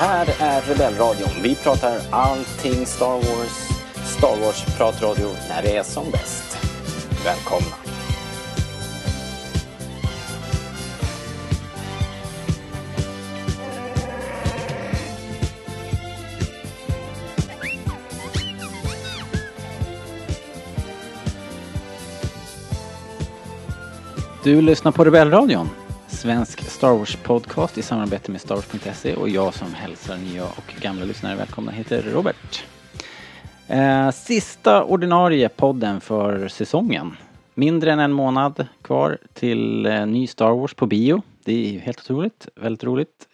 här är RebellRadion. Vi pratar allting Star Wars. Star Wars pratradio när det är som bäst. Välkomna. Du lyssnar på RebellRadion, svensk Star Wars-podcast i samarbete med starwars.se, och jag som hälsar nya och gamla lyssnare välkomna heter Robert. Sista ordinarie podden för säsongen. Mindre än en månad kvar till ny Star Wars på bio. Det är ju helt otroligt, väldigt roligt.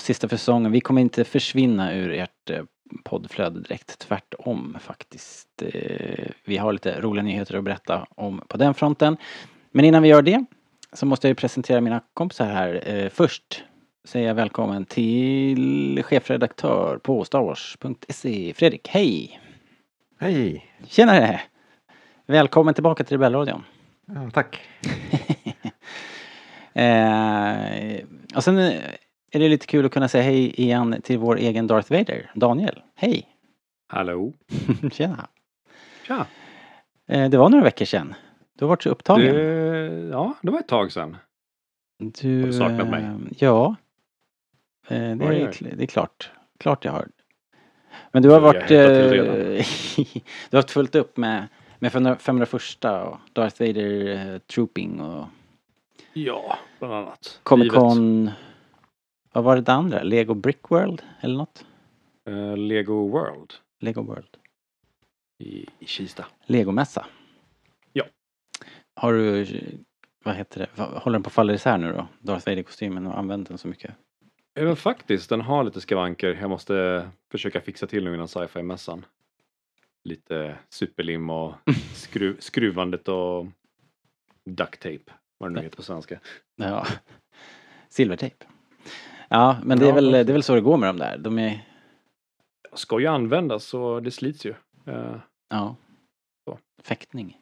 Sista för säsongen. Vi kommer inte försvinna ur ert poddflöde direkt, tvärtom faktiskt. Vi har lite roliga nyheter att berätta om på den fronten. Men innan vi gör det så måste jag presentera mina kompisar här. Först säger jag välkommen till chefredaktör på starwars.se, Fredrik. Hej! Hej! Tjenare! Välkommen tillbaka till Rebellradion. Ja, tack. Och sen är det lite kul att kunna säga hej igen till vår egen Darth Vader, Daniel. Hej! Hallå! Tjena! Tja! Det var några veckor sedan. Du har varit så upptagen. Ja, det var ett tag sedan. Har du saknat mig? Ja. Det är klart. Klart jag har. Men du har varit... du har haft fullt upp med 501 och Darth Vader Trooping och... Ja, bland annat. Comic-Con... Vad var det andra? Lego Brick World eller något? Lego World. I Kista. Legomässa. Ja. Har du... Vad heter det? Håller den på att falla isär nu då? Darth Vader-kostymen, och använt den så mycket? Ja, faktiskt. Den har lite skavanker. Jag måste försöka fixa till nu innan sci-fi-mässan. Lite superlim och skruvandet och duct tape. Vad det nu heter på svenska. Ja. Silvertape. Ja, men det är väl så det går med dem där. De är... ska ju användas, så det slits ju. Ja. Så. Fäktning.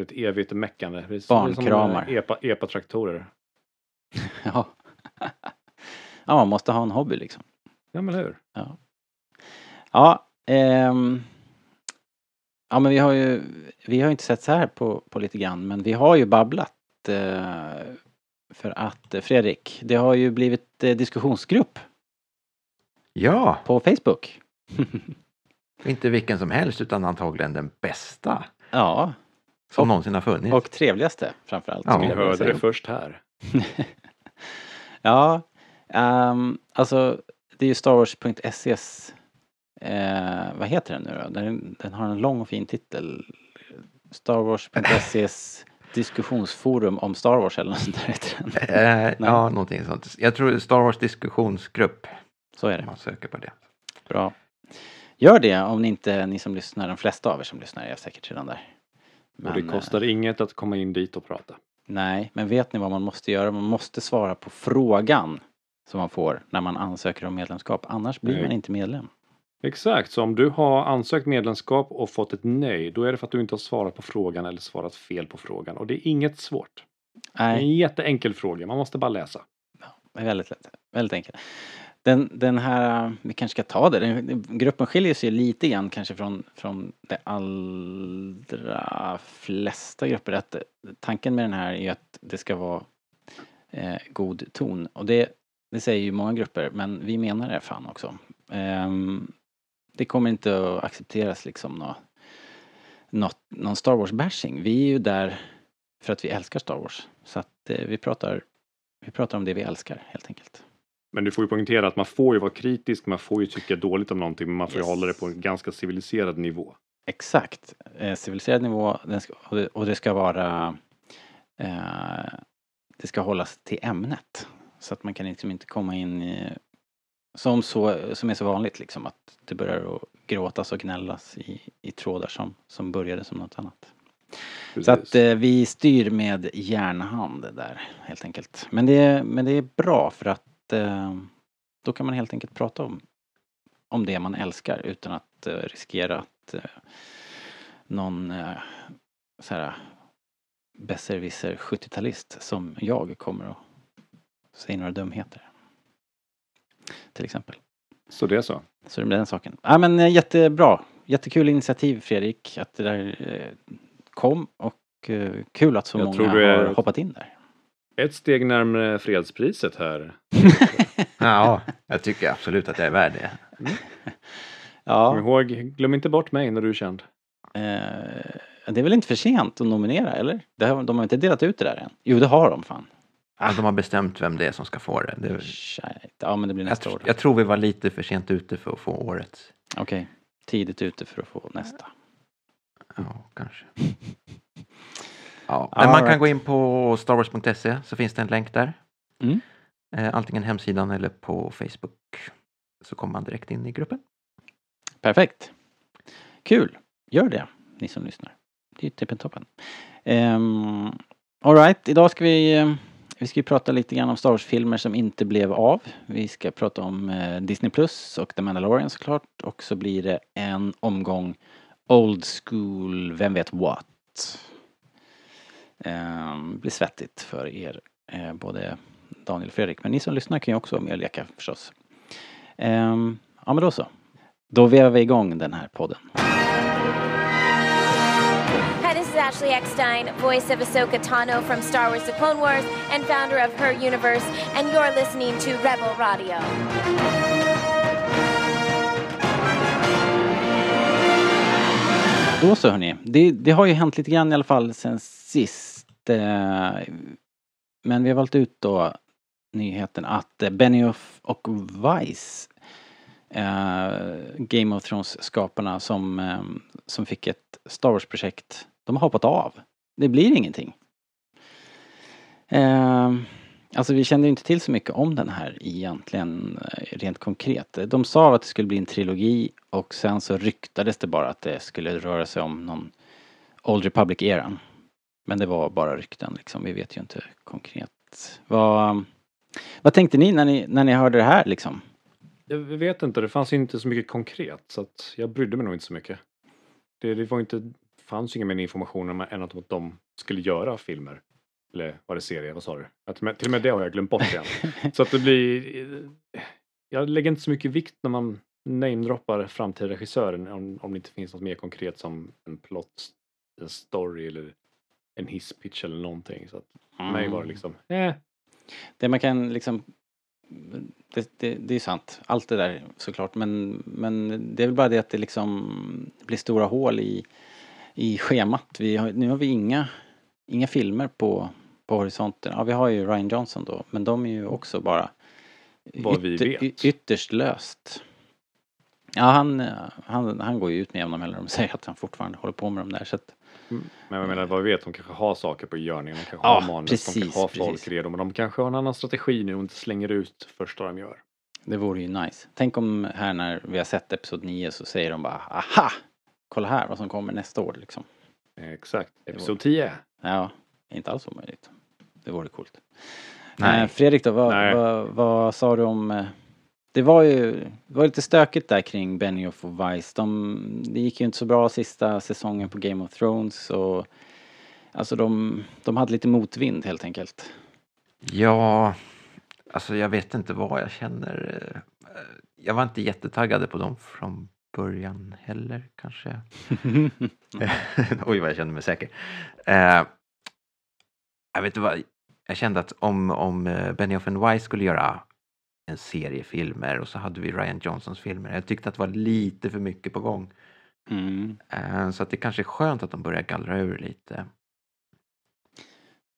Ett evigt mäckande. Barnkramar. Epa-traktorer. Ja. Ja, man måste ha en hobby liksom. Ja, men hur? Ja. Ja, men vi har inte sett så här på lite grann, men vi har ju babblat för att Fredrik, det har ju blivit diskussionsgrupp. Ja. På Facebook. Inte vilken som helst, utan antagligen den bästa. Ja. Som någonsin har funnits. Och trevligaste, framförallt. Ja, vi hörde det först här. Ja, alltså det är ju starwars.ses vad heter den nu då? Den har en lång och fin titel. Starwars.ses diskussionsforum om Star Wars eller något sånt där heter den. Ja, någonting sånt. Jag tror Star Wars diskussionsgrupp. Så är det. Man söker på det. Bra. Gör det om ni som lyssnar, de flesta av er som lyssnar är säkert redan där. Men, och det kostar inget att komma in dit och prata. Nej, men vet ni vad man måste göra? Man måste svara på frågan som man får när man ansöker om medlemskap. Annars blir man inte medlem. Exakt, så om du har ansökt medlemskap och fått ett nej, då är det för att du inte har svarat på frågan eller svarat fel på frågan. Och det är inget svårt. Nej. Det är en jätteenkel fråga, man måste bara läsa. Ja, det är väldigt lätt, väldigt enkelt. Den här, vi kanske ska ta det, gruppen skiljer sig lite grann kanske från de allra flesta grupper. Att tanken med den här är att det ska vara god ton. Och det säger ju många grupper, men vi menar det fan också. Det kommer inte att accepteras liksom någon Star Wars-bashing. Vi är ju där för att vi älskar Star Wars. Så att vi pratar om det vi älskar helt enkelt. Men du får ju poängtera att man får ju vara kritisk, man får ju tycka dåligt om någonting, men man får ju hålla det på en ganska civiliserad nivå. Exakt. Civiliserad nivå, och det ska vara det ska hållas till ämnet. Så att man kan liksom inte komma in i, som är så vanligt liksom, att det börjar att gråtas och gnällas i trådar som började som något annat. Precis. Så att vi styr med järnhand där helt enkelt. Men det är bra för att då kan man helt enkelt prata om det man älskar utan att riskera att någon så här besserwisser 70-talist som jag kommer att säger några dumheter. Till exempel. Så det är så. Så det blir den saken. Ja, men jättebra. Jättekul initiativ, Fredrik, att det där kom, och kul att så jag många har hoppat in där. Ett steg närmare fredspriset här. Ja, jag tycker absolut att jag är värd det. Mm. Ja. Kom ihåg, glöm inte bort mig när du är känd. Det är väl inte för sent att nominera, eller? De har inte delat ut det där än. Jo, det har de fan. Ja, de har bestämt vem det är som ska få det. Ja, men det blir nästa år. Jag tror vi var lite för sent ute för att få årets. Okej. Tidigt ute för att få nästa. Ja, kanske. Ja, men man kan gå in på starwars.se, så finns det en länk där. Mm. Antingen hemsidan eller på Facebook. Så kommer man direkt in i gruppen. Perfekt. Kul. Gör det, ni som lyssnar. Det är tippen-toppen. All right, idag ska vi ska prata lite grann om Star Wars-filmer som inte blev av. Vi ska prata om Disney Plus och The Mandalorian såklart. Och så blir det en omgång old school, vem vet what. Blir svettigt för er, både Daniel och Fredrik. Men ni som lyssnar kan ju också vara med och leka förstås. Ja, men då så. Då vevar vi igång den här podden. This is Ashley Eckstein, voice of Ahsoka Tano from Star Wars The Clone Wars and founder of Her Universe, and you're listening to Rebel Radio. Då så hörni, det har ju hänt lite grann i alla fall sen sist. Men vi har valt ut då nyheten att Benioff och Weiss, Game of Thrones-skaparna som fick ett Star Wars-projekt, de har hoppat av. Det blir ingenting. Alltså vi kände ju inte till så mycket om den här egentligen rent konkret. De sa att det skulle bli en trilogi, och sen så ryktades det bara att det skulle röra sig om någon Old Republic-eran. Men det var bara rykten liksom, vi vet ju inte konkret. Vad tänkte ni när ni hörde det här liksom? Jag vet inte, det fanns inte så mycket konkret, så att jag brydde mig nog inte så mycket. Det fanns ingen mer information än att de skulle göra filmer. Eller var det serie, vad sa du? Till och med det har jag glömt bort igen. Så att det blir... Jag lägger inte så mycket vikt när man namedroppar fram till regissören om det inte finns något mer konkret som en plot, en story eller en hisspitch eller någonting. Så att för mig var det liksom... Det man kan liksom... Det är sant, allt det där såklart, men det är väl bara det att det liksom blir stora hål i schemat. Nu har vi inga filmer på horisonten. Ja, vi har ju Ryan Johnson då, men de är ju också bara ytterst löst. Ja, han går ju ut med jämna mellanrum och säger att han fortfarande håller på med dem där, så att... Men jag menar, vad vi vet, de kanske har saker på görningen, de kanske har manus, precis, de kanske har folk redo, men de kanske har en annan strategi nu och inte slänger ut första de gör. Det vore ju nice. Tänk om här när vi har sett episod 9 så säger de bara, aha, kolla här vad som kommer nästa år liksom. Exakt, episod 10. Ja, inte alls omöjligt. Det vore coolt. Nej. Fredrik då, vad sa du om... Det var lite stökigt där kring Benioff och Weiss. Det gick ju inte så bra sista säsongen på Game of Thrones. Och, alltså de hade lite motvind helt enkelt. Ja, alltså jag vet inte vad jag känner. Jag var inte jättetaggade på dem från början heller kanske. Oj vad jag kände mig säker. Jag vet inte vad, jag kände att om Benioff och Weiss skulle göra en serie filmer, och så hade vi Ryan Johnsons filmer. Jag tyckte att det var lite för mycket på gång. Mm. Så att det kanske är skönt att de börjar gallra ur lite.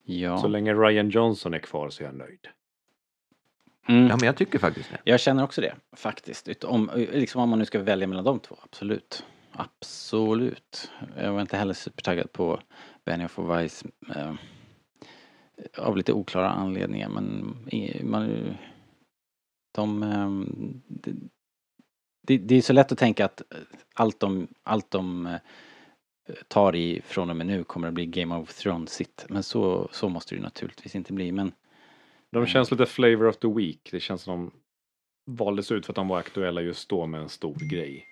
Ja. Så länge Ryan Johnson är kvar så är jag nöjd. Mm. Ja, men jag tycker faktiskt det. Jag känner också det, faktiskt. Om man nu ska välja mellan de två, absolut. Absolut. Jag var inte heller supertaggad på Benioff och Weiss av lite oklara anledningar, men man... Det är så lätt att tänka att allt de tar i från och med nu kommer att bli Game of Thrones-sitt. Men så måste det ju naturligtvis inte bli. Men de känns lite flavor of the week. Det känns som de valdes ut för att de var aktuella just då med en stor grej.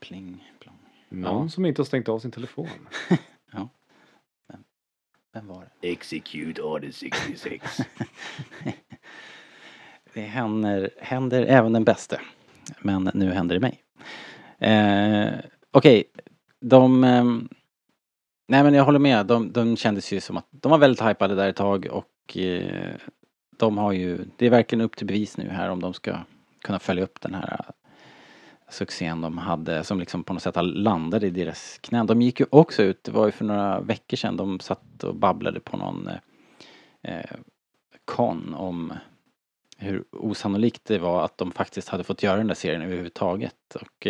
Pling, plong. Någon som inte har stängt av sin telefon. Ja. Vem var det? Execute Order 66. Det händer även den bäste. Men nu händer det mig. Okej. Nej, men jag håller med. De kändes ju som att de var väldigt hypade där ett tag. Och de har ju... Det är verkligen upp till bevis nu här om de ska kunna följa upp den här succén de hade. Som liksom på något sätt landade i deras knän. De gick ju också ut. Det var ju för några veckor sedan. De satt och babblade på någon kon om... hur osannolikt det var att de faktiskt hade fått göra den där serien överhuvudtaget. Och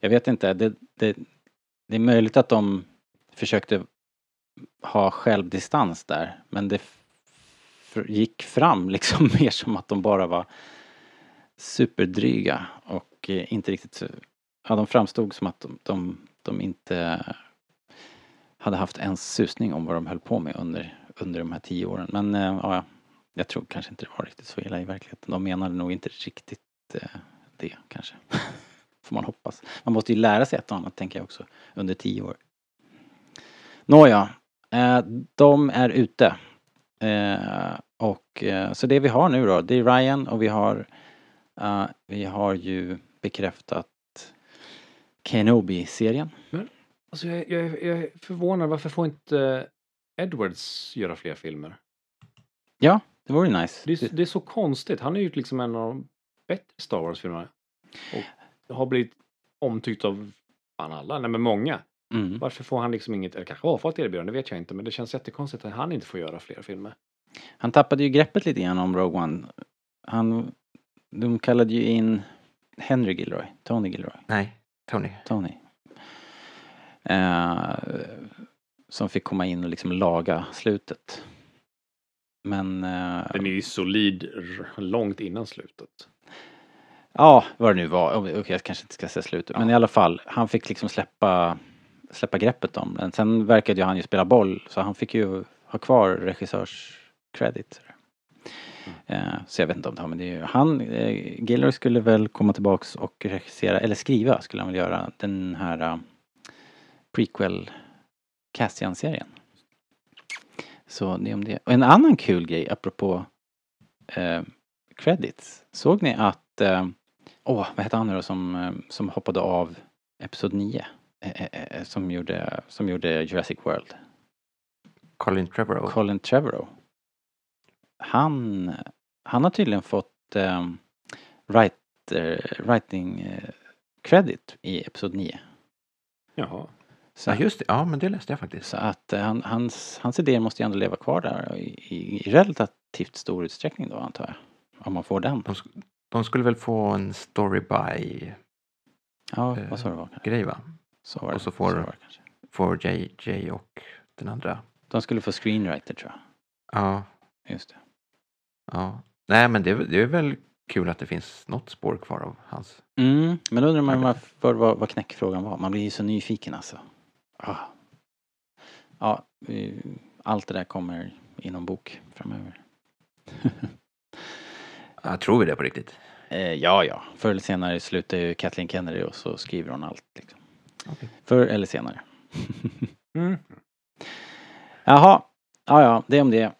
jag vet inte, det är möjligt att de försökte ha självdistans där. Men det gick fram liksom mer som att de bara var superdryga. Och inte riktigt, ja, de framstod som att de inte hade haft en susning om vad de höll på med under de här 10 åren. Men ja. Jag tror kanske inte det var riktigt så illa i verkligheten. De menade nog inte riktigt det kanske. Får man hoppas. Man måste ju lära sig ett och annat, tänker jag också. Under 10 år. Nåja. De är ute. Så det vi har nu då. Det är Ryan och vi har ju bekräftat Kenobi-serien. Men, alltså jag är förvånad. Varför får inte Edwards göra fler filmer? Ja, det vore nice. Det är så konstigt. Han är ju liksom en av de bättre Star Wars-filmerna. Och har blivit omtyckt av fan alla. Nej, men många. Mm. Varför får han liksom inget... Eller kanske har fått erbjudande, det vet jag inte. Men det känns jättekonstigt att han inte får göra fler filmer. Han tappade ju greppet lite grann om Rogue One. De kallade ju in Henry Gilroy. Tony Gilroy. Nej, Tony. Som fick komma in och liksom laga slutet. Men, den är ju solid långt innan slutet. Ja, vad det nu var. Okej, jag kanske inte ska säga slutet. Ja. Men i alla fall, han fick liksom släppa greppet om den. Sen verkade ju han ju spela boll. Så han fick ju ha kvar regissörscredit. Mm. Så jag vet inte om det har, men det är ju han. Gilroy skulle väl komma tillbaks och regissera, eller skriva skulle han väl göra, den här prequel Cassian-serien. Så det om det. Och en annan kul grej apropå credits. Såg ni att vad heter han nu då som hoppade av episode 9 som gjorde Jurassic World? Colin Trevorrow. Han har tydligen fått writing credit i episode 9. Jaha. Så, ja, just det. Ja, men det läste jag faktiskt. Så att hans idéer måste ju ändå leva kvar där i relativt stor utsträckning då, antar jag. Om man får den. De skulle väl få en story by... Ja, vad sa det var? Grej, va? Så var det. Och så får J.J. och den andra. De skulle få screenwriter, tror jag. Ja. Just det. Ja. Nej, men det är väl kul att det finns något spår kvar av hans... Mm, men undrar man vad knäckfrågan var. Man blir ju så nyfiken, alltså. Ja, allt det där kommer i någon bok framöver. Jag tror vi det på riktigt. Ja. Förr eller senare slutar ju Kathleen Kennedy och så skriver hon allt. Liksom. Okay. Förr eller senare. Mm. Jaha. Ja, det är om det.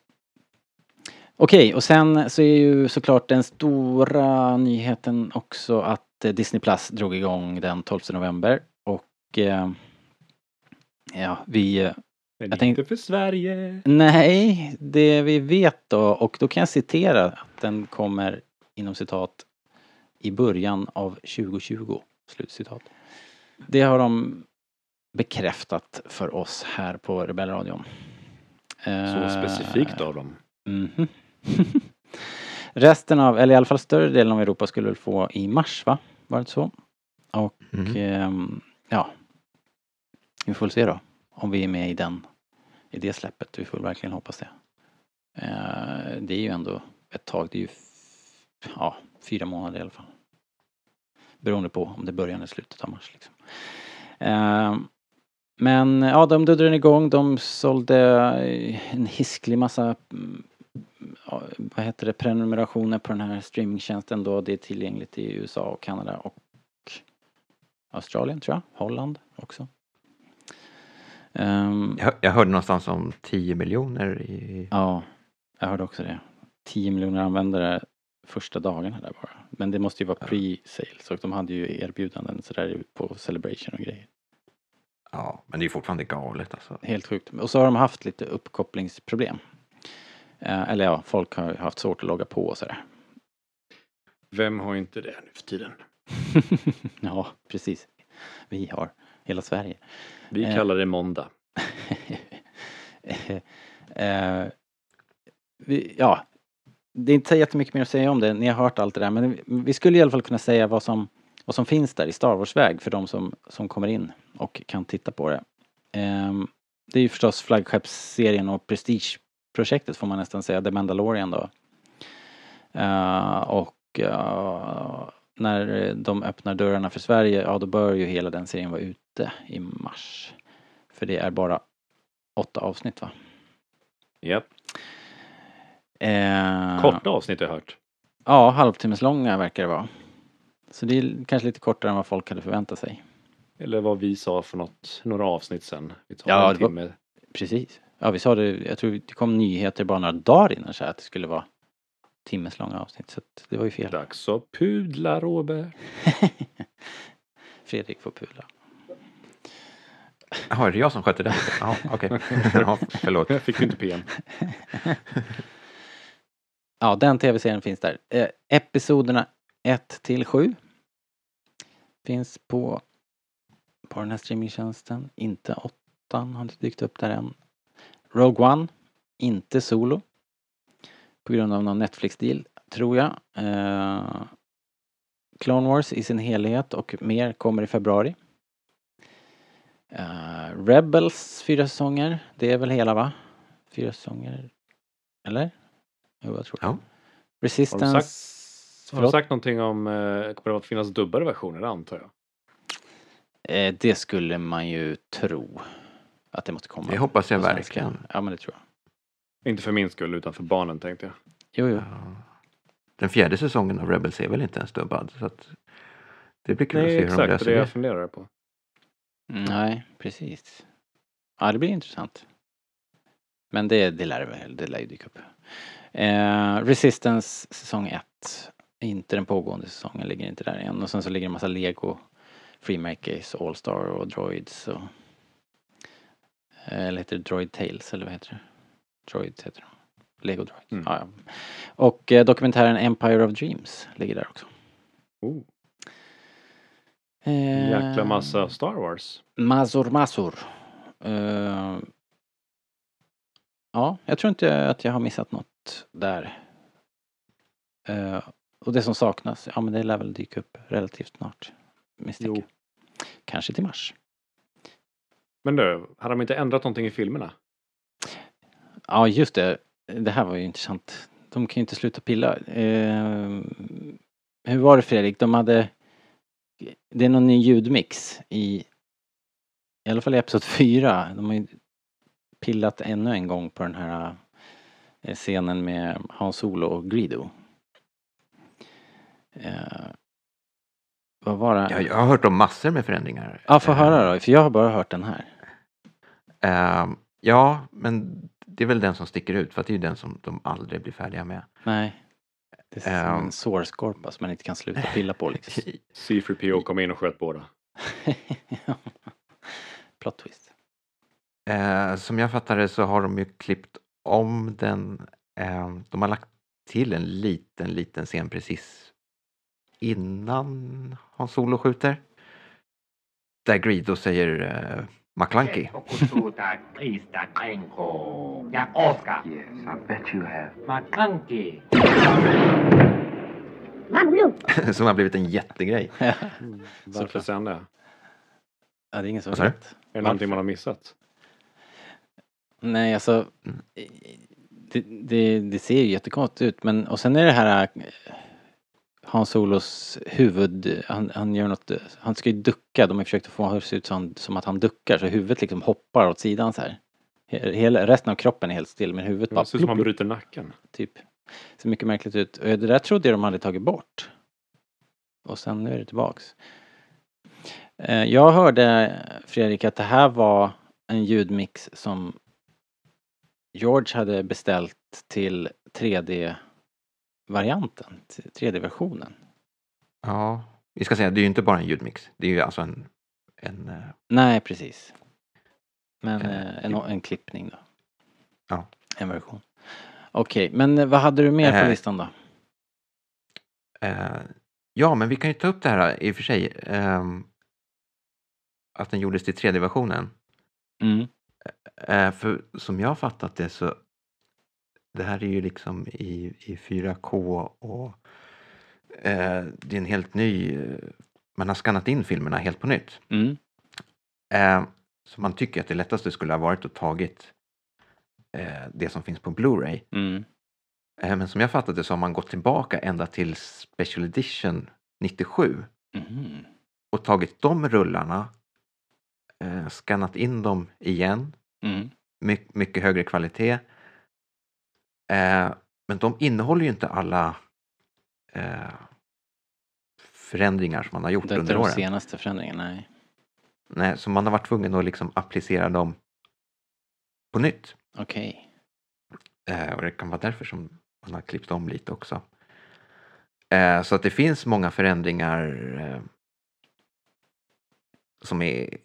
Okej, och sen så är ju såklart den stora nyheten också att Disney Plus drog igång den 12 november. Och... inte för Sverige. Nej, det vi vet då, och då kan jag citera att den kommer inom citat i början av 2020, slutcitat. Det har de bekräftat för oss här på RebellRadion. Så specifikt av dem. Mm-hmm. Resten av, eller i alla fall större delen av Europa skulle få i mars, va? Var det så? Och vi får se då, om vi är med i det släppet. Vi får verkligen hoppas det. Det är ju ändå ett tag, det är ju 4 månader i alla fall. Beroende på om det börjar eller slutet av mars. Liksom. Men ja, de dudrade igång, de sålde en hisklig massa prenumerationer på den här streamingtjänsten då. Det är tillgängligt i USA och Kanada och Australien, tror jag. Holland också. Jag hörde någonstans om 10 miljoner. Ja, jag hörde också det. 10 miljoner användare första dagarna där bara. Men det måste ju vara pre-sales och de hade ju erbjudanden så där på Celebration och grejer. Ja, men det är ju fortfarande galet alltså. Helt sjukt. Och så har de haft lite uppkopplingsproblem. Eller ja, folk har haft svårt att logga på och sådär. Vem har inte det nu för tiden? Ja, precis. Vi har hela Sverige. Vi kallar det måndag. Det är inte jättemycket mer att säga om det. Ni har hört allt det där. Men vi skulle i alla fall kunna säga vad som finns där i Star Wars väg för de som kommer in och kan titta på det. Det är ju förstås flaggskeppsserien och prestigeprojektet får man nästan säga. The Mandalorian då. När de öppnar dörrarna för Sverige, ja då bör ju hela den serien vara ute i mars. För det är bara 8 avsnitt va? Japp. Korta avsnitt har jag hört. Ja, halvtimmes långa verkar det vara. Så det är kanske lite kortare än vad folk hade förväntat sig. Eller vad vi sa för några avsnitt sen. Vi tar en timme. Precis. Ja, vi sa det, jag tror det kom nyheter bara några dagar innan så här, att det skulle vara timmeslånga avsnitt, så att det var ju fel. Dags att pudla, Robert. Fredrik får pudla. Jaha, är det jag som sköter det? Ja, okej. Förlåt. Jag fick inte PM. Ja, den tv-serien finns där. Episoderna 1-7 finns på den här streamingtjänsten. Inte 8, har inte dykt upp där än. Rogue One, inte Solo. På grund av någon Netflix-deal, tror jag. Clone Wars i sin helhet och mer kommer i februari. Rebels 4 säsonger. Det är väl hela va? 4 säsonger. Eller? Jo, jag tror det. Ja. Resistance. Har du sagt någonting om kommer det att finnas dubbade versioner, antar jag? Det skulle man ju tro. Att det måste komma. Det hoppas jag verkligen. Ja, men det tror jag. Inte för min skull, utan för barnen, tänkte jag. Jo. Ja. Den 4:e säsongen av Rebels är väl inte ens dubbad, så att det blir kul att se hur de löser det. Nej, exakt, det jag funderar på. Nej, precis. Ja, det blir intressant. Men det lär ju dyka upp. Resistance säsong 1. Inte den pågående säsongen, ligger inte där än. Och sen så ligger en massa Lego, Freemakers, All-Star och Droids och... Eller heter det Droid Tales, eller vad heter det? Droid heter det. Lego Droid. Mm. Ja. Och dokumentären Empire of Dreams ligger där också. Oh. Jäkla massa Star Wars. Massor. Ja, jag tror inte att jag har missat något där. Och det som saknas, ja men det lär väl dyka upp relativt snart. Misstänker. Kanske till mars. Men då, hade de inte ändrat någonting i filmerna? Ja, just det. Det här var ju intressant. De kan ju inte sluta pilla. Hur var det, Fredrik? Det är någon ny ljudmix i alla fall i episod 4. De har ju pillat ännu en gång på den här scenen med Han Solo och Greedo. Vad var det? Jag har hört om massor med förändringar. Ja, får höra då. För jag har bara hört den här. Ja, men... Det är väl den som sticker ut, för att det är den som de aldrig blir färdiga med. Nej. Det är som en sårskorpa som man inte kan sluta pilla på. Liksom. C3PO kom in och sköt båda. Plot twist. Som jag fattade så har de ju klippt om den. De har lagt till en liten scen precis innan Han Solo skjuter. Där Greedo säger... Maklanki. Som har blivit en jättegrej. Varför sen det? Ja, det är ingen som vet. Är det någonting man har missat? Nej, alltså... Det ser ju jättekonstigt ut. Men, och sen är det här... Han Solos huvud, han gör något, han ska ju ducka, de har försökt att få honom att se ut som att han duckar, så huvudet liksom hoppar åt sidan så här. Resten av kroppen är helt still, men huvudet bara... Det ser ut som han bryter nacken. Typ. Ser mycket märkligt ut. Och det där trodde jag de hade tagit bort. Och sen nu är det tillbaks. Jag hörde, Fredrik, att det här var en ljudmix som George hade beställt till 3D-varianten, 3D-versionen. Ja, vi ska säga det är ju inte bara en ljudmix. Det är ju alltså en nej, precis. Men en klippning då. Ja. En version. Okej, men vad hade du mer på listan då? Ja, men vi kan ju ta upp det här i och för sig. Att den gjordes till 3D-versionen. Mm. För som jag har fattat det så det här är ju liksom i 4K och det är en helt ny, man har skannat in filmerna helt på nytt. Mm. Så man tycker att det lättaste skulle ha varit att tagit det som finns på Blu-ray. Mm. Men som jag fattat det så har man gått tillbaka ända till Special Edition 97. Mm. Och tagit de rullarna, skannat in dem igen. Mm. Mycket högre kvalitet. Men de innehåller ju inte alla förändringar som man har gjort under åren. Det är de senaste förändringarna, nej. Nej, så man har varit tvungen att liksom applicera dem på nytt. Okej. Och det kan vara därför som man har klippt om lite också. Så att det finns många förändringar som är...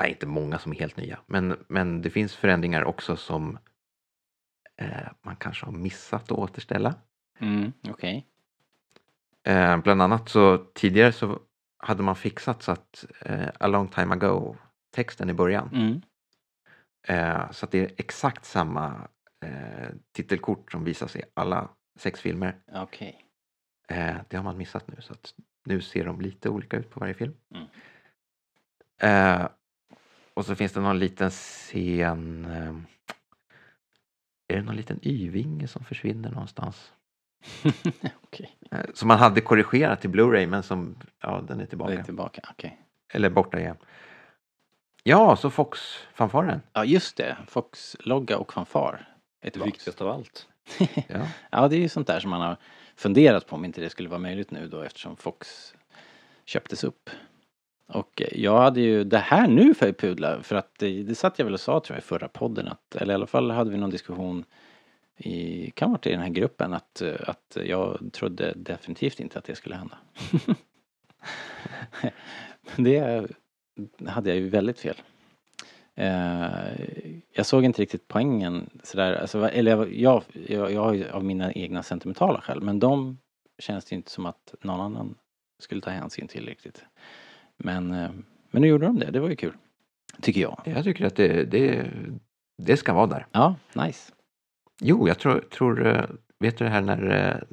Nej, inte många som är helt nya. Men det finns förändringar också som man kanske har missat att återställa. Mm, okej. Bland annat så tidigare så hade man fixat så att a long time ago texten i början. Mm. Så att det är exakt samma titelkort som visas i alla 6 filmer. Okej. Det har man missat nu. Så att nu ser de lite olika ut på varje film. Mm. Och så finns det någon liten scen. Är det någon liten y-vinge som försvinner någonstans? Okay. Som man hade korrigerat till Blu-ray, men som, ja, den är tillbaka. Den är tillbaka, okej. Okay. Eller borta igen. Ja, så Fox-fanfaren. Ja, just det. Fox-logga och fanfar. Det viktigaste av allt. Ja. Ja, det är ju sånt där som man har funderat på om inte det skulle vara möjligt nu då, eftersom Fox köptes upp. Och jag hade ju det här nu för att pudla, för att det satt jag väl och sa, tror jag, i förra podden, att, eller i alla fall hade vi någon diskussion i kammaren i den här gruppen, att jag trodde definitivt inte att det skulle hända. Men det hade jag ju väldigt fel. Jag såg inte riktigt poängen sådär, alltså, eller jag har ju av mina egna sentimentala skäl, men de känns det inte som att någon annan skulle ta hänsyn till riktigt. Men nu gjorde de det. Det var ju kul, tycker jag. Jag tycker att det ska vara där. Ja, nice. Jo, jag tror vet du det här när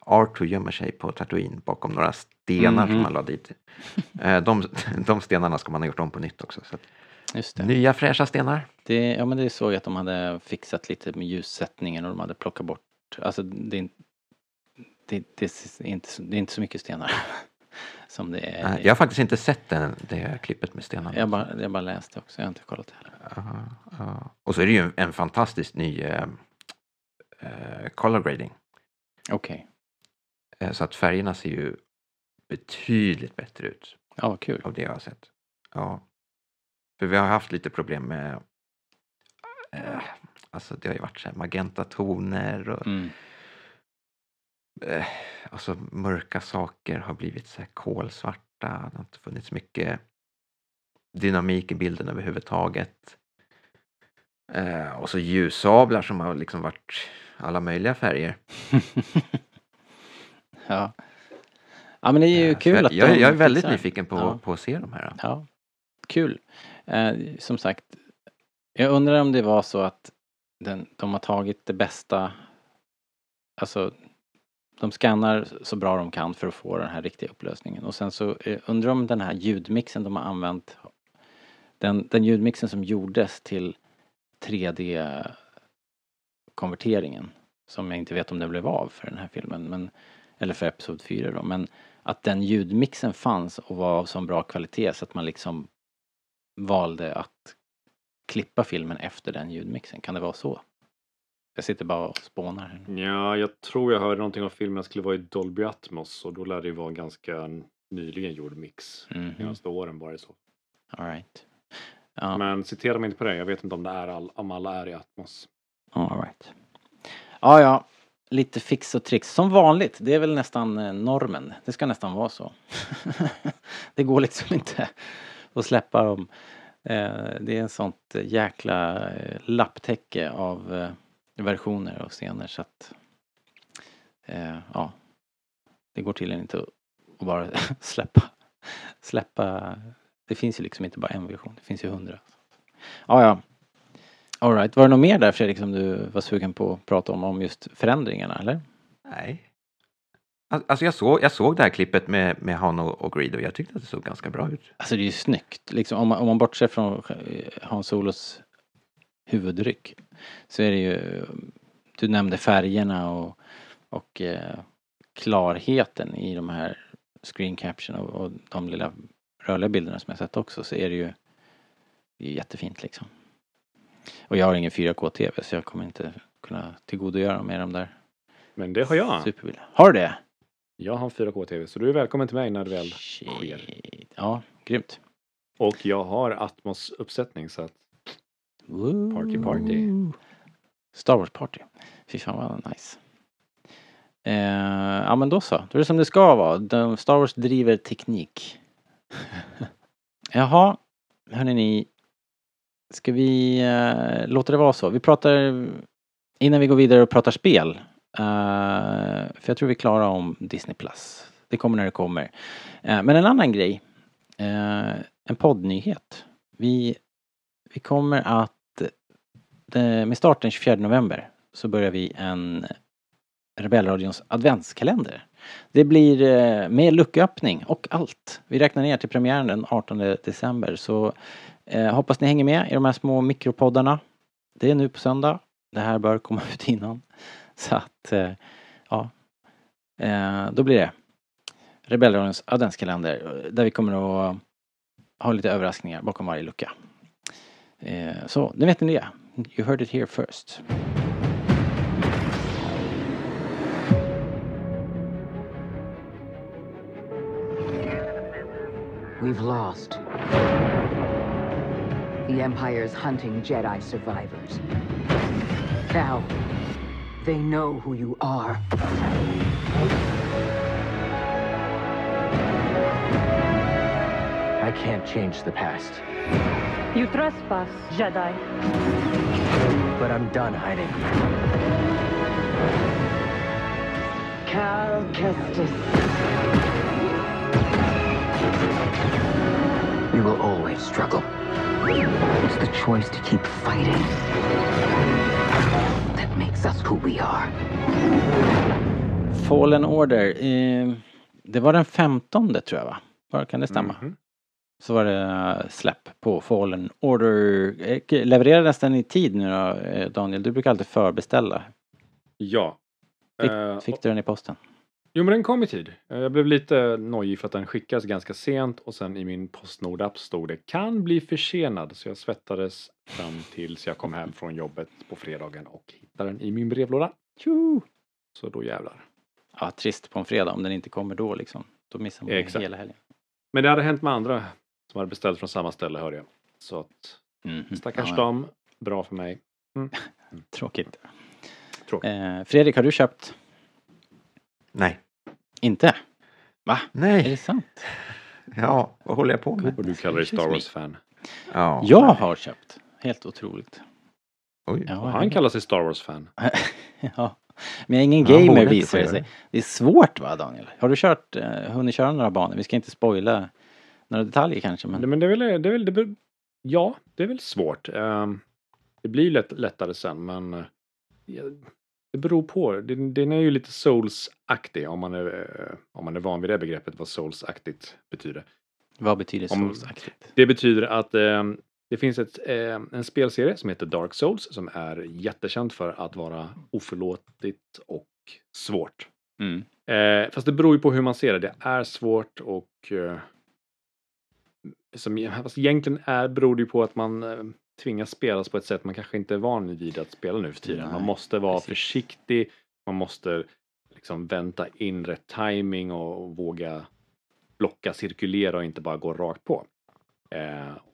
R2 gömmer sig på Tatooine bakom några stenar som man lade dit. De stenarna ska man ha gjort om på nytt också. Så. Just det. Nya fräscha stenar. Ja, men det såg jag att de hade fixat lite med ljussättningen och de hade plockat bort. Alltså, det är inte så mycket stenar. Som det är. Nej, jag har faktiskt inte sett det klippet med stenarna. Jag bara läste också, jag har inte kollat det heller. Och så är det ju en fantastisk ny color grading. Okej. Okay. Så att färgerna ser ju betydligt bättre ut. Ja, vad kul. Av det jag har sett. Ja. För vi har haft lite problem med alltså det har ju varit så här magentatoner och alltså mörka saker har blivit så här kolsvarta. Det har inte funnits mycket dynamik i bilden överhuvudtaget. Och så ljussablar som har liksom varit alla möjliga färger. Ja. Ja, men det är ju kul att jag är väldigt nyfiken på att se de här. Ja. Kul. Som sagt, jag undrar om det var så att de har tagit det bästa, alltså de skannar så bra de kan för att få den här riktiga upplösningen. Och sen så undrar om den här ljudmixen de har använt, den ljudmixen som gjordes till 3D-konverteringen, som jag inte vet om det blev av för den här filmen, eller för episod 4 då, men att den ljudmixen fanns och var av så bra kvalitet så att man liksom valde att klippa filmen efter den ljudmixen. Kan det vara så? Jag sitter bara och spånar. Ja, jag tror jag hörde någonting om filmen skulle vara i Dolby Atmos. Och då lär det ju vara en ganska nyligen gjord mix. De senaste åren bara så. All right. Ja. Men citera mig inte på det. Jag vet inte om det är om alla är i Atmos. All right. Ja, ja. Lite fix och tricks. Som vanligt. Det är väl nästan normen. Det ska nästan vara så. Det går liksom inte att släppa dem. Det är en sånt jäkla lapptäcke av versioner och scener. Så att... Ja. Det går till inte att bara släppa. Det finns ju liksom inte bara en version. Det finns ju 100. Ja, ja. All right. Var det något mer där, Fredrik, som du var sugen på att prata om just förändringarna, eller? Nej. Alltså jag såg det här klippet med Han och Greedo. Jag tyckte att det såg ganska bra ut. Alltså det är ju snyggt. Liksom, om man bortser från Han Solos huvudryck så är det ju... Du nämnde färgerna och klarheten i de här screen caption och de lilla rörliga bilderna som jag sett också, så är det är ju jättefint liksom. Och jag har ingen 4K-tv så jag kommer inte kunna tillgodogöra mig de där. Men det har jag. Superbild. Har du det? Jag har en 4K-tv så du är välkommen till mig när det väl sker. Ja, grymt. Och jag har Atmos-uppsättning så att party. Star Wars party. Fy fan vad nice. Ja men då så. Då är det som det ska vara. Star Wars driver teknik. Jaha, hörni ni. Ska vi låta det vara så? Vi pratar innan vi går vidare och pratar spel. För jag tror vi klarar om Disney Plus. Det kommer när det kommer. Men en annan grej. En poddnyhet. Vi kommer att med starten 24 november så börjar vi en RebellRadions adventskalender. Det blir med lucköppning och allt. Vi räknar ner till premiären den 18 december. Så hoppas ni hänger med i de här små mikropoddarna. Det är nu på söndag. Det här bör komma ut innan. Så att, ja. Då blir det RebellRadions adventskalender. Där vi kommer att ha lite överraskningar bakom varje lucka. Så, nu vet ni det. You heard it here first. We've lost. The Empire's hunting Jedi survivors. Now, they know who you are. I can't change the past. You trespass, Jedi. But I'm done hiding. Cal Kestis. We will always struggle. It's the choice to keep fighting that makes us who we are. Fallen Order. Det var den 15:e tror jag, va? Var kan det stämma? Mm-hmm. Så var det släpp på Fallen Order. Levererades den i tid nu då, Daniel? Du brukar alltid förbeställa. Ja. Fick du den i posten? Jo, men den kom i tid. Jag blev lite nojig för att den skickas ganska sent och sen i min Postnord-app stod det kan bli försenad, så jag svettades fram tills jag kom hem från jobbet på fredagen och hittade den i min brevlåda. Tju! Så då jävlar. Ja, trist på en fredag om den inte kommer då liksom. Då missar man hela helgen. Men det hade hänt med andra som hade beställt från samma ställe, hörde jag. Så att stackars dem, bra för mig. Tråkigt. Tråkigt. Fredrik, har du köpt? Nej. Inte? Va? Nej. Är det sant? Ja, vad håller jag på med? Och du kallar dig Star Wars-fan. Ja. Jag har köpt. Helt otroligt. Oj. Ja, han kallar sig Star Wars-fan. Ja. Men jag är ingen gamer visar sig. Det är svårt, va, Daniel? Har du hunnit köra några banor? Vi ska inte spoila några detaljer kanske. Men, nej, men det är väl svårt. Det blir lättare sen, men... Det beror på. Den är ju lite souls-aktig om man är van vid det begreppet, vad souls-aktigt betyder. Vad betyder souls-aktigt? Det betyder att det finns en spelserie som heter Dark Souls som är jättekänd för att vara oförlåtligt och svårt. Mm. Fast det beror ju på hur man ser det. Det är svårt och fast egentligen beror det ju på att man... tvingas spelas på ett sätt man kanske inte är van vid att spela nu för tiden. Nej, man måste vara försiktig, man måste liksom vänta in rätt timing och våga blocka, cirkulera och inte bara gå rakt på.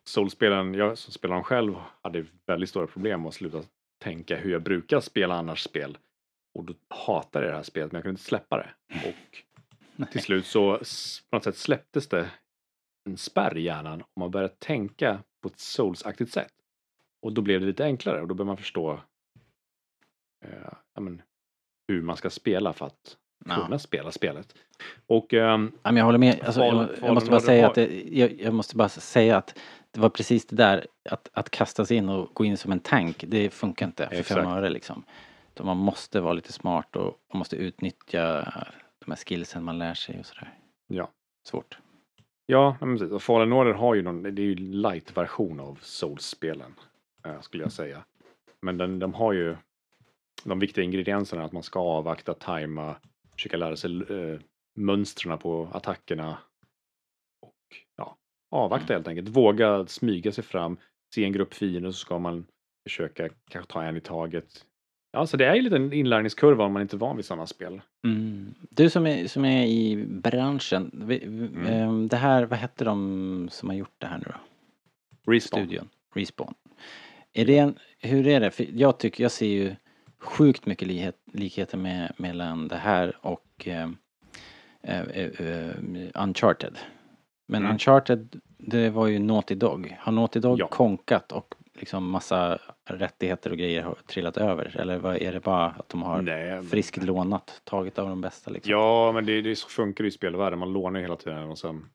Soulspelaren, jag som spelaren själv, hade väldigt stora problem med att sluta tänka hur jag brukar spela annars spel. Och då hatade jag det här spelet, men jag kunde inte släppa det. Och till slut så på något sätt släpptes det en spärr i hjärnan om man började tänka på ett Souls-aktigt sätt. Och då blev det lite enklare och då började man förstå hur man ska spela för att kunna spela spelet. Och, jag håller med. Alltså, jag måste bara säga att det var precis det där att kasta sig in och gå in som en tank. Det funkar inte för 5 öre liksom. Då man måste vara lite smart och man måste utnyttja de här skillsen man lär sig och sådär. Ja. Svårt. Ja, precis. Och Fallen Order har ju det är ju light-version av Souls-spelen, skulle jag säga. Men de har ju de viktiga ingredienserna att man ska avvakta, tajma, försöka lära sig mönstren på attackerna och avvakta helt enkelt. Våga smyga sig fram, se en grupp fiender så ska man försöka kanske ta en i taget. Ja, så det är ju lite en inlärningskurva om man inte är van vid sådana spel. Mm. Du som är i branschen, det här, vad heter de som har gjort det här nu då? Respawn. Är det hur är det? För jag ser ju sjukt mycket likheter mellan det här och Uncharted. Men Uncharted, det var ju Naughty Dog. Har Naughty Dog konkat och liksom massa rättigheter och grejer har trillat över? Eller vad är det, bara att de har friskt lånat, tagit av de bästa liksom? Ja, men det funkar ju i spelvärlden. Man lånar hela tiden och sen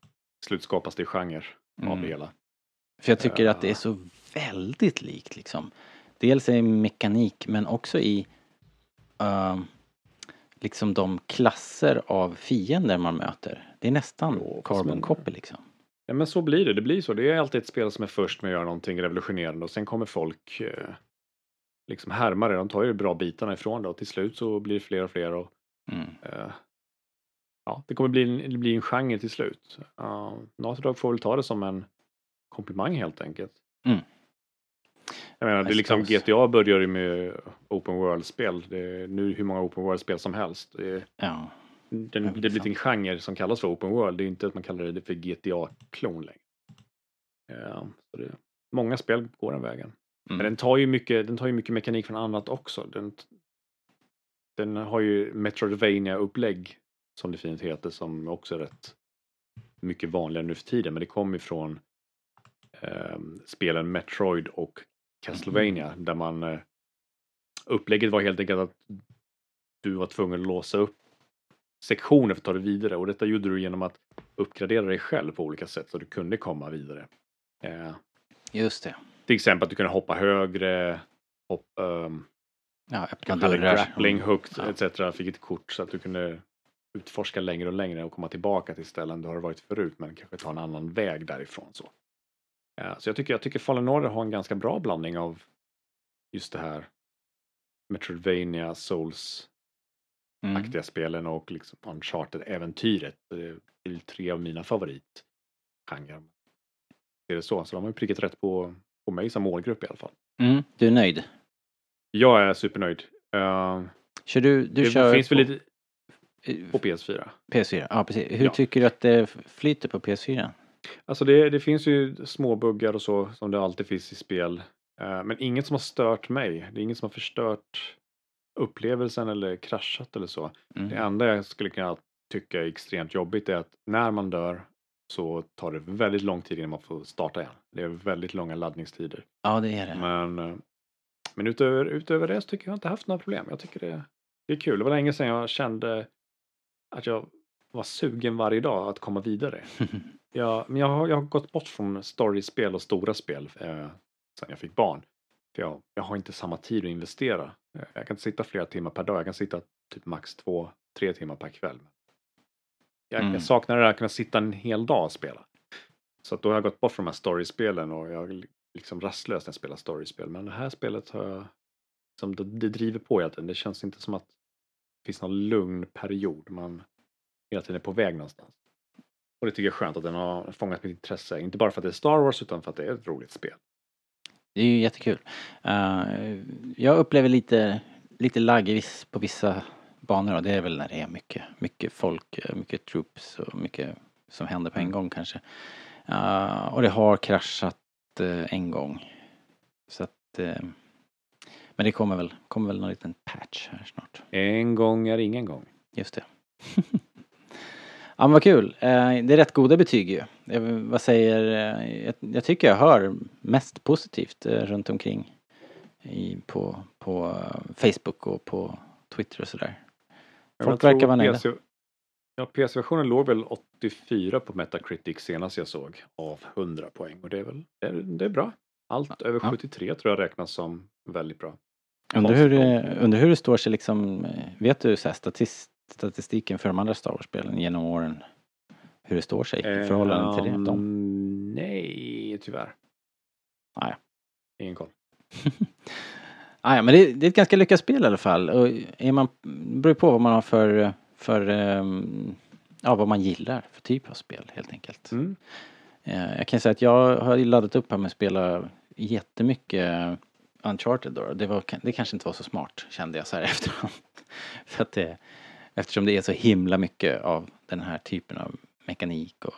slutskapas det i genre av det hela. För jag tycker att det är så väldigt likt liksom. Dels i mekanik, men också i liksom de klasser av fiender man möter. Det är nästan carbon copy liksom. Ja, men så blir det. Det blir så. Det är alltid ett spel som är först med att göra någonting revolutionerande och sen kommer folk liksom härmare. De tar ju bra bitarna ifrån det och till slut så blir det fler och fler. Och, det kommer bli en genre till slut. Naughty Dog får väl ta det som en komplimang helt enkelt. Mm. Jag menar, det är liksom GTA börjar ju med open world-spel. Det är nu hur många open world-spel som helst. Det är lite en genre som kallas för open world. Det är inte att man kallar det för GTA-klon längre. Många spel går den vägen. Men den tar ju mycket mekanik från annat också. Den har ju Metroidvania-upplägg, som det fint heter, som också är rätt mycket vanligare nu för tiden. Men det kommer ifrån spelen Metroid och Castlevania, där man upplägget var helt enkelt att du var tvungen att låsa upp sektioner för att ta det vidare, och detta gjorde du genom att uppgradera dig själv på olika sätt så du kunde komma vidare. Just det. Till exempel att du kunde hoppa högre, öppna dörrar, grappling hooks etc. Fick ett kort så att du kunde utforska längre och längre och komma tillbaka till ställen du har varit förut, men kanske ta en annan väg därifrån så. Så jag tycker Fallen Order har en ganska bra blandning av just det här Metroidvania, Souls-aktiga spelen och liksom Uncharted-äventyret. Det är 3 av mina favoritgenrer. Det är så de har ju prickat rätt på mig som målgrupp i alla fall. Mm. Du är nöjd? Jag är supernöjd. Kör du finns väl lite på PS4. PS4, ja precis. Hur tycker du att det flyter på PS4? Alltså det finns ju små buggar och så som det alltid finns i spel. Men inget som har stört mig. Det är inget som har förstört upplevelsen eller kraschat eller så. Det enda jag skulle kunna tycka är extremt jobbigt är att när man dör så tar det väldigt lång tid innan man får starta igen. Det är väldigt långa laddningstider. Ja, det är det. Men utöver det så tycker jag inte haft några problem. Jag tycker det är kul. Det var länge sedan jag kände att jag var sugen varje dag att komma vidare. Ja, men jag har gått bort från storyspel och stora spel sen jag fick barn. För jag har inte samma tid att investera. Jag kan inte sitta flera timmar per dag. Jag kan sitta typ max 2-3 timmar per kväll. Jag saknar det där att kunna sitta en hel dag och spela. Så att då har jag gått bort från de här storyspelen och jag är liksom rastlös när jag spelar storyspel. Men det här spelet har jag, som det driver på hela tiden. Det känns inte som att det finns någon lugn period. Man hela tiden är på väg någonstans. Och det tycker jag är skönt att den har fångat mitt intresse. Inte bara för att det är Star Wars utan för att det är ett roligt spel. Det är ju jättekul. Jag upplever lite lagg på vissa banor. Då. Det är väl när det är mycket folk, mycket troops och mycket som händer på en gång kanske. Och det har kraschat en gång. Så att... men det kommer väl någon liten patch här snart. En gång är ingen gång. Just det. Ja, men vad kul. Det är rätt goda betyg ju. Vad säger... Jag tycker jag hör mest positivt runt omkring på Facebook och på Twitter och sådär. Folk verkar vara nöjda. Ja, PS-versionen låg väl 84 på Metacritic senast jag såg av 100 poäng. Och det är väl det är bra. Allt över 73 tror jag räknas som väldigt bra. Undrar hur det står sig liksom, vet du så här, statistiken för de andra Star Wars-spelen genom åren? Hur det står sig i förhållande till det? Nej, tyvärr. Nej. Ingen koll. Men det är ett ganska lyckat spel i alla fall. Och beror på vad man har för vad man gillar för typ av spel helt enkelt. Mm. Jag kan säga att jag har laddat upp här med att spela jättemycket Uncharted då. Det kanske inte var så smart, kände jag så här efterhand. För att eftersom det är så himla mycket av den här typen av mekanik och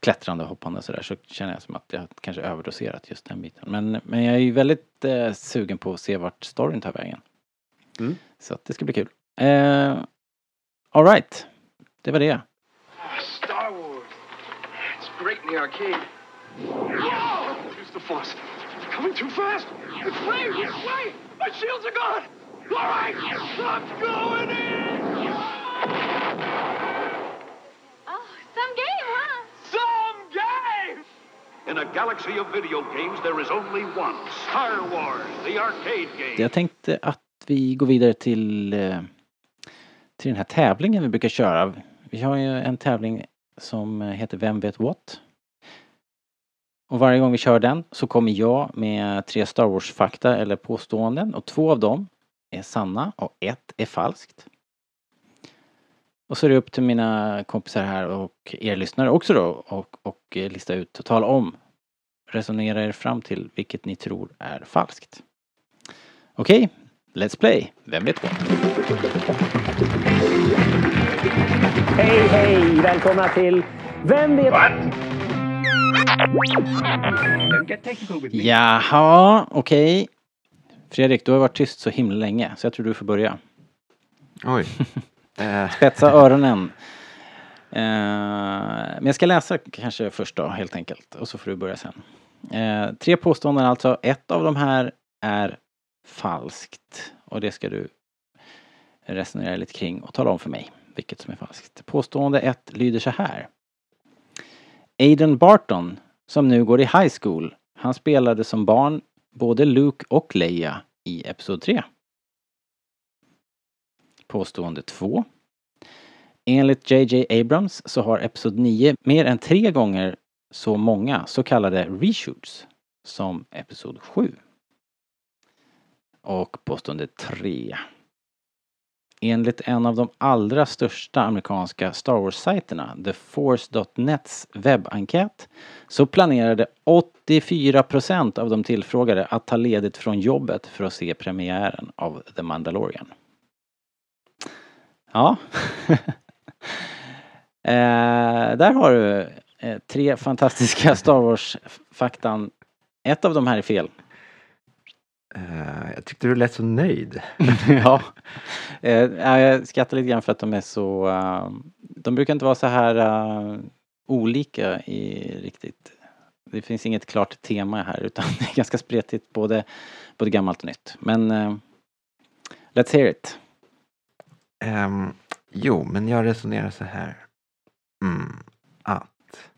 klättrande och hoppande och sådär, så känner jag som att jag kanske överdoserat just den biten. Men jag är ju väldigt sugen på att se vart storyn tar vägen. Mm. Så att det ska bli kul. All right. Det var det. Star Wars. It's great in the arcade. Whoa! Use the force. It's coming too fast. It's way, it's way. My shields are gone. All right. Stop going in. Oh, some game, huh? Some game! In a galaxy of video games there is only one. Star Wars, the arcade game. Jag tänkte att vi går vidare till den här tävlingen vi brukar köra. Vi har ju en tävling som heter Vem vet what? Och varje gång vi kör den så kommer jag med 3 Star Wars-fakta eller påståenden. Och 2 av dem är sanna och 1 är falskt. Och så är det upp till mina kompisar här och er lyssnare också då. Och lista ut och tala om. Resonera er fram till vilket ni tror är falskt. Okej, let's play. Vem vet what? Hej, hej! Välkomna till Vem vet... What? Jaha, okej. Fredrik, du har varit tyst så himla länge, så jag tror du får börja. Oj. Spetsa öronen. Men jag ska läsa kanske först då, helt enkelt. Och så får du börja sen. 3 påståenden alltså. 1 av de här är falskt. Och det ska du resonera lite kring och tala om för mig vilket som är falskt. Påstående 1 lyder så här. Aiden Barton, som nu går i high school, han spelade som barn både Luke och Leia i episode 3. Påstående 2. Enligt J.J. Abrams så har episode 9 mer än 3 gånger så många så kallade reshoots som episode 7. Och påstående 3. Enligt en av de allra största amerikanska Star Wars-sajterna, TheForce.nets webbenkät, så planerade 84% av de tillfrågade att ta ledigt från jobbet för att se premiären av The Mandalorian. Ja. Där har du 3 fantastiska Star Wars-faktan. 1 av dem här är fel. Jag tyckte du lät så nöjd. Ja. Jag skrattar lite grann för att de är så... de brukar inte vara så här olika riktigt. Det finns inget klart tema här, utan det är ganska spretigt både gammalt och nytt. Men let's hear it. Men jag resonerar så här. Att...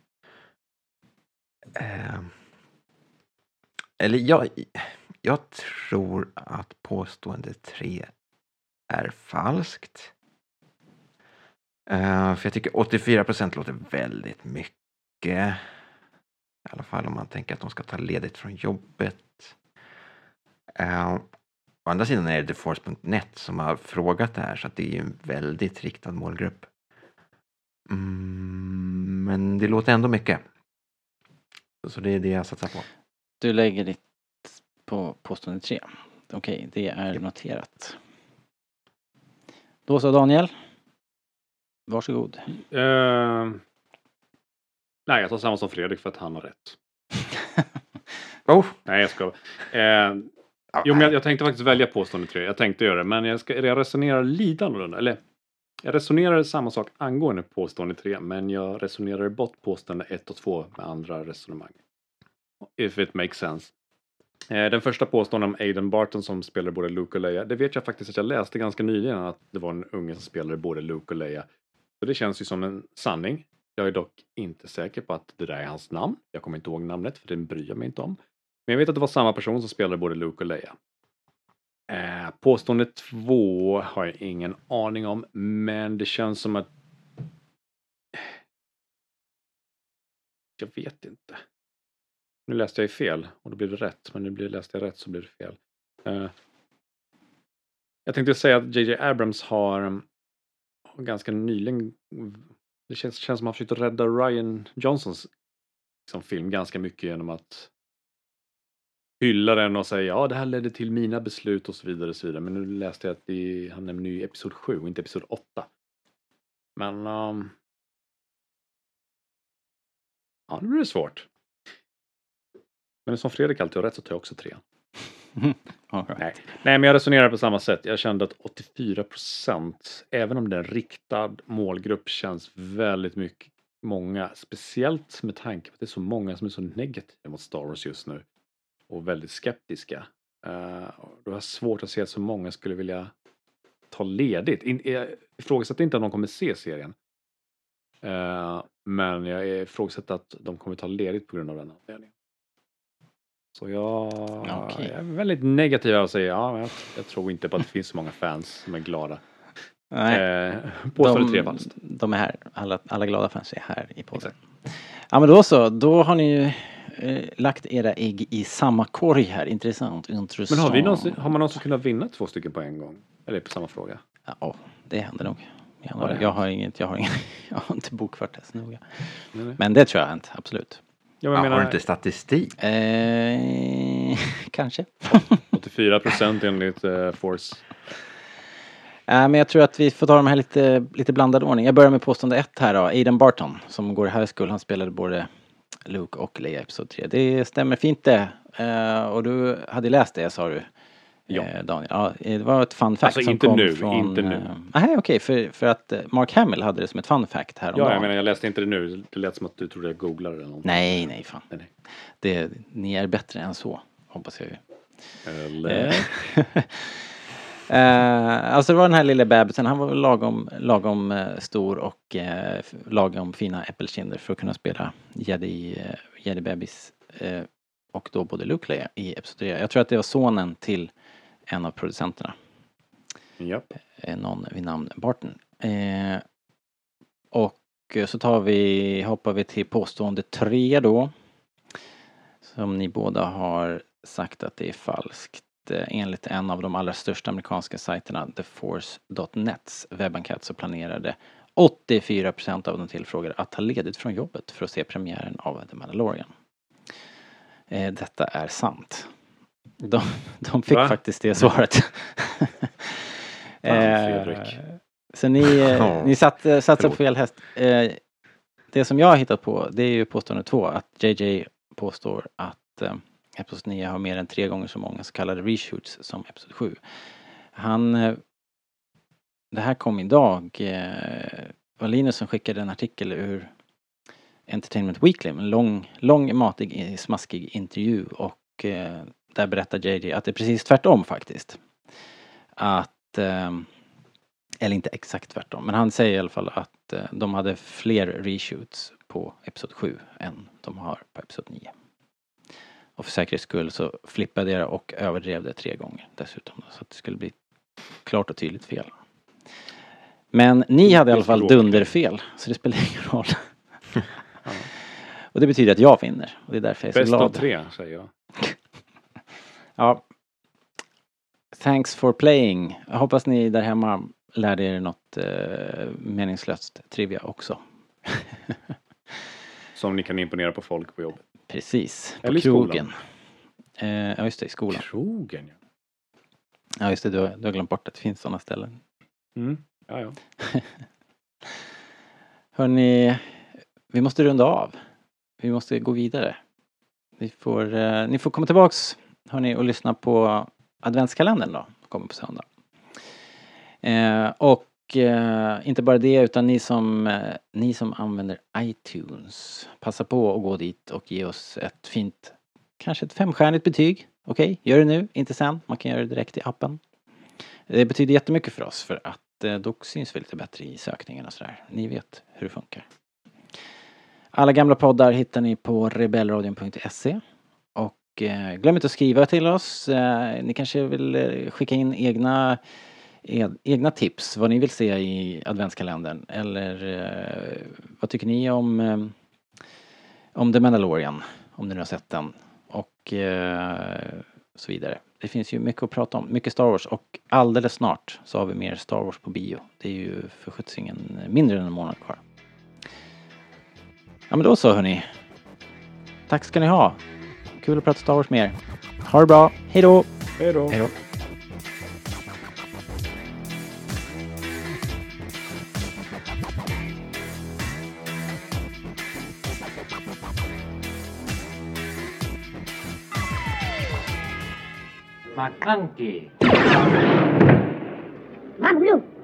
Jag tror att påstående 3 är falskt. För jag tycker 84% låter väldigt mycket. I alla fall om man tänker att de ska ta ledigt från jobbet. Å andra sidan är det TheForce.net som har frågat det här. Så att det är ju en väldigt riktad målgrupp. Men det låter ändå mycket. Så det är det jag satsar på. Du lägger ditt på påstående 3. Okej, det är noterat. Då så, Daniel. Varsågod. Nej, jag tar samma som Fredrik för att han har rätt. Oh. Nej, jag ska. Jo, men jag tänkte faktiskt välja påstående 3. Jag tänkte göra det, men jag resonerar lite annorlunda. Eller, jag resonerar samma sak angående påstående 3, men jag resonerar bort påstående 1 och 2 med andra resonemang. If it makes sense. Den första påståenden om Aiden Barton som spelar både Luke och Leia, det vet jag faktiskt att jag läste ganska nyligen att det var en unge som spelade både Luke och Leia. Så det känns ju som en sanning. Jag är dock inte säker på att det där är hans namn. Jag kommer inte ihåg namnet för det bryr jag mig inte om. Men jag vet att det var samma person som spelade både Luke och Leia. Påstående 2 har jag ingen aning om, men det känns som att... Jag vet inte. Nu läste jag ju fel och då blir det rätt, men läste jag rätt så blir det fel. Jag tänkte säga att J.J. Abrams har ganska nyligen... Det känns som att han försökte rädda Ryan Johnsons liksom, film ganska mycket genom att hylla den och säga ja, det här ledde till mina beslut och så vidare och så vidare. Men nu läste jag att han nämnde ju episod 7 och inte episod 8. Men ja, nu blir det svårt. Men som Fredrik alltid har rätt så tar jag också 3. Okay. Nej, men jag resonerar på samma sätt. Jag kände att 84%, även om det är en riktad målgrupp, känns väldigt mycket många, speciellt med tanke på att det är så många som är så negativa mot Star Wars just nu och väldigt skeptiska. Då är svårt att se att så många skulle vilja ta ledigt. Jag ifrågasätter inte att de kommer se serien, men jag ifrågasätter att de kommer ta ledigt på grund av den anledningen. Så jag är väldigt negativ och säger jag tror inte på att det finns så många fans som är glada. Nej, påstår det falskt. De är här, alla glada fans är här i podden. Ja, men då har ni ju lagt era ägg i samma korg här. Intressant. Men har man någonsin kunnat vinna 2 stycken på en gång? Eller på samma fråga? Ja, det händer nog. Jag har inte bokfört det så noga. Nej. Men det tror jag inte, absolut. Har du inte statistik? Kanske. 84% enligt Force. Men jag tror att vi får ta de här lite blandad ordning. Jag börjar med påstående 1 här då. Aiden Barton som går i high school. Han spelade både Luke och Leia i episod 3. Det stämmer fint det. Och du hade läst det, sa du. Ja. Daniel. Ja, det var ett fun fact alltså, som kom nu, från... Inte nu. Okej, för att Mark Hamill hade det som ett fun fact här om dagen. Jag menar, jag läste inte det nu. Det lät som att du trodde jag googlade det. Nej, fan. Nej. Ni är bättre än så, hoppas jag ju. Eller... alltså det var den här lilla bebisen. Han var lagom stor och lagom fina äppelkinder för att kunna spela Jedi-bebis och då både Luke Leia i episod 3. Jag tror att det var sonen till en av producenterna. Yep. Någon vid namn Barton. Och så hoppar vi till påstående 3 då. Som ni båda har sagt att det är falskt. Enligt en av de allra största amerikanska sajterna, TheForce.net webbankett, så planerade 84% av de tillfrågade att ta ledigt från jobbet för att se premiären av The Mandalorian. Detta är sant. De fick faktiskt det svaret. Så ni satt fel häst. Det som jag har hittat på, det är ju påstående 2. Att JJ påstår att episod 9 har mer än 3 gånger så många så kallade reshoots som episod 7. Det här kom idag. Var Linus som skickade en artikel ur Entertainment Weekly, en lång, matig, smaskig intervju, och där berättar JJ att det är precis tvärtom faktiskt. Att eller inte exakt tvärtom, men han säger i alla fall att de hade fler reshoots på episod 7 än de har på episod 9. Och för säkerhets skull så flippade jag och överdrev det 3 gånger dessutom, så att det skulle bli klart och tydligt fel. Men ni hade i alla fall dunderfel, så det spelar ingen roll. Ja. Och det betyder att jag vinner. Och det är därför jag är så glad. Bäst av 3, säger jag. Ja. Thanks for playing. Jag hoppas ni där hemma lärde er något meningslöst trivia också. Som ni kan imponera på folk på jobbet. Precis. På krogen. Ja, just det. I skolan. Krogen, ja. Ja, just det. Du har glömt bort att det finns sådana ställen. Mm. Ja. Hörrni... Vi måste runda av. vi måste gå vidare. Ni får komma tillbaks, hörni, och lyssna på adventskalendern då, kommer på söndag. Inte bara det, utan ni som använder iTunes, passa på att gå dit och ge oss ett fint, kanske ett 5-stjärnigt betyg. Okej, gör det nu, inte sen. Man kan göra det direkt i appen. Det betyder jättemycket för oss, för att då syns vi lite bättre i sökningen och sådär. Ni vet hur det funkar. Alla gamla poddar hittar ni på rebellradion.se. Och glöm inte att skriva till oss. Ni kanske vill skicka in egna tips, vad ni vill se i adventskalendern, eller vad tycker ni om The Mandalorian, om ni nu har sett den, och så vidare. Det finns ju mycket att prata om, mycket Star Wars, och alldeles snart så har vi mer Star Wars på bio. Det är ju för skjutsingen mindre än en månad kvar. Ja, men då så, hörni. Tack ska ni ha. Kul att prata Star Wars med er. Ha det bra. Hej då. Hej då. Hej då. Maklanki. Mamlu.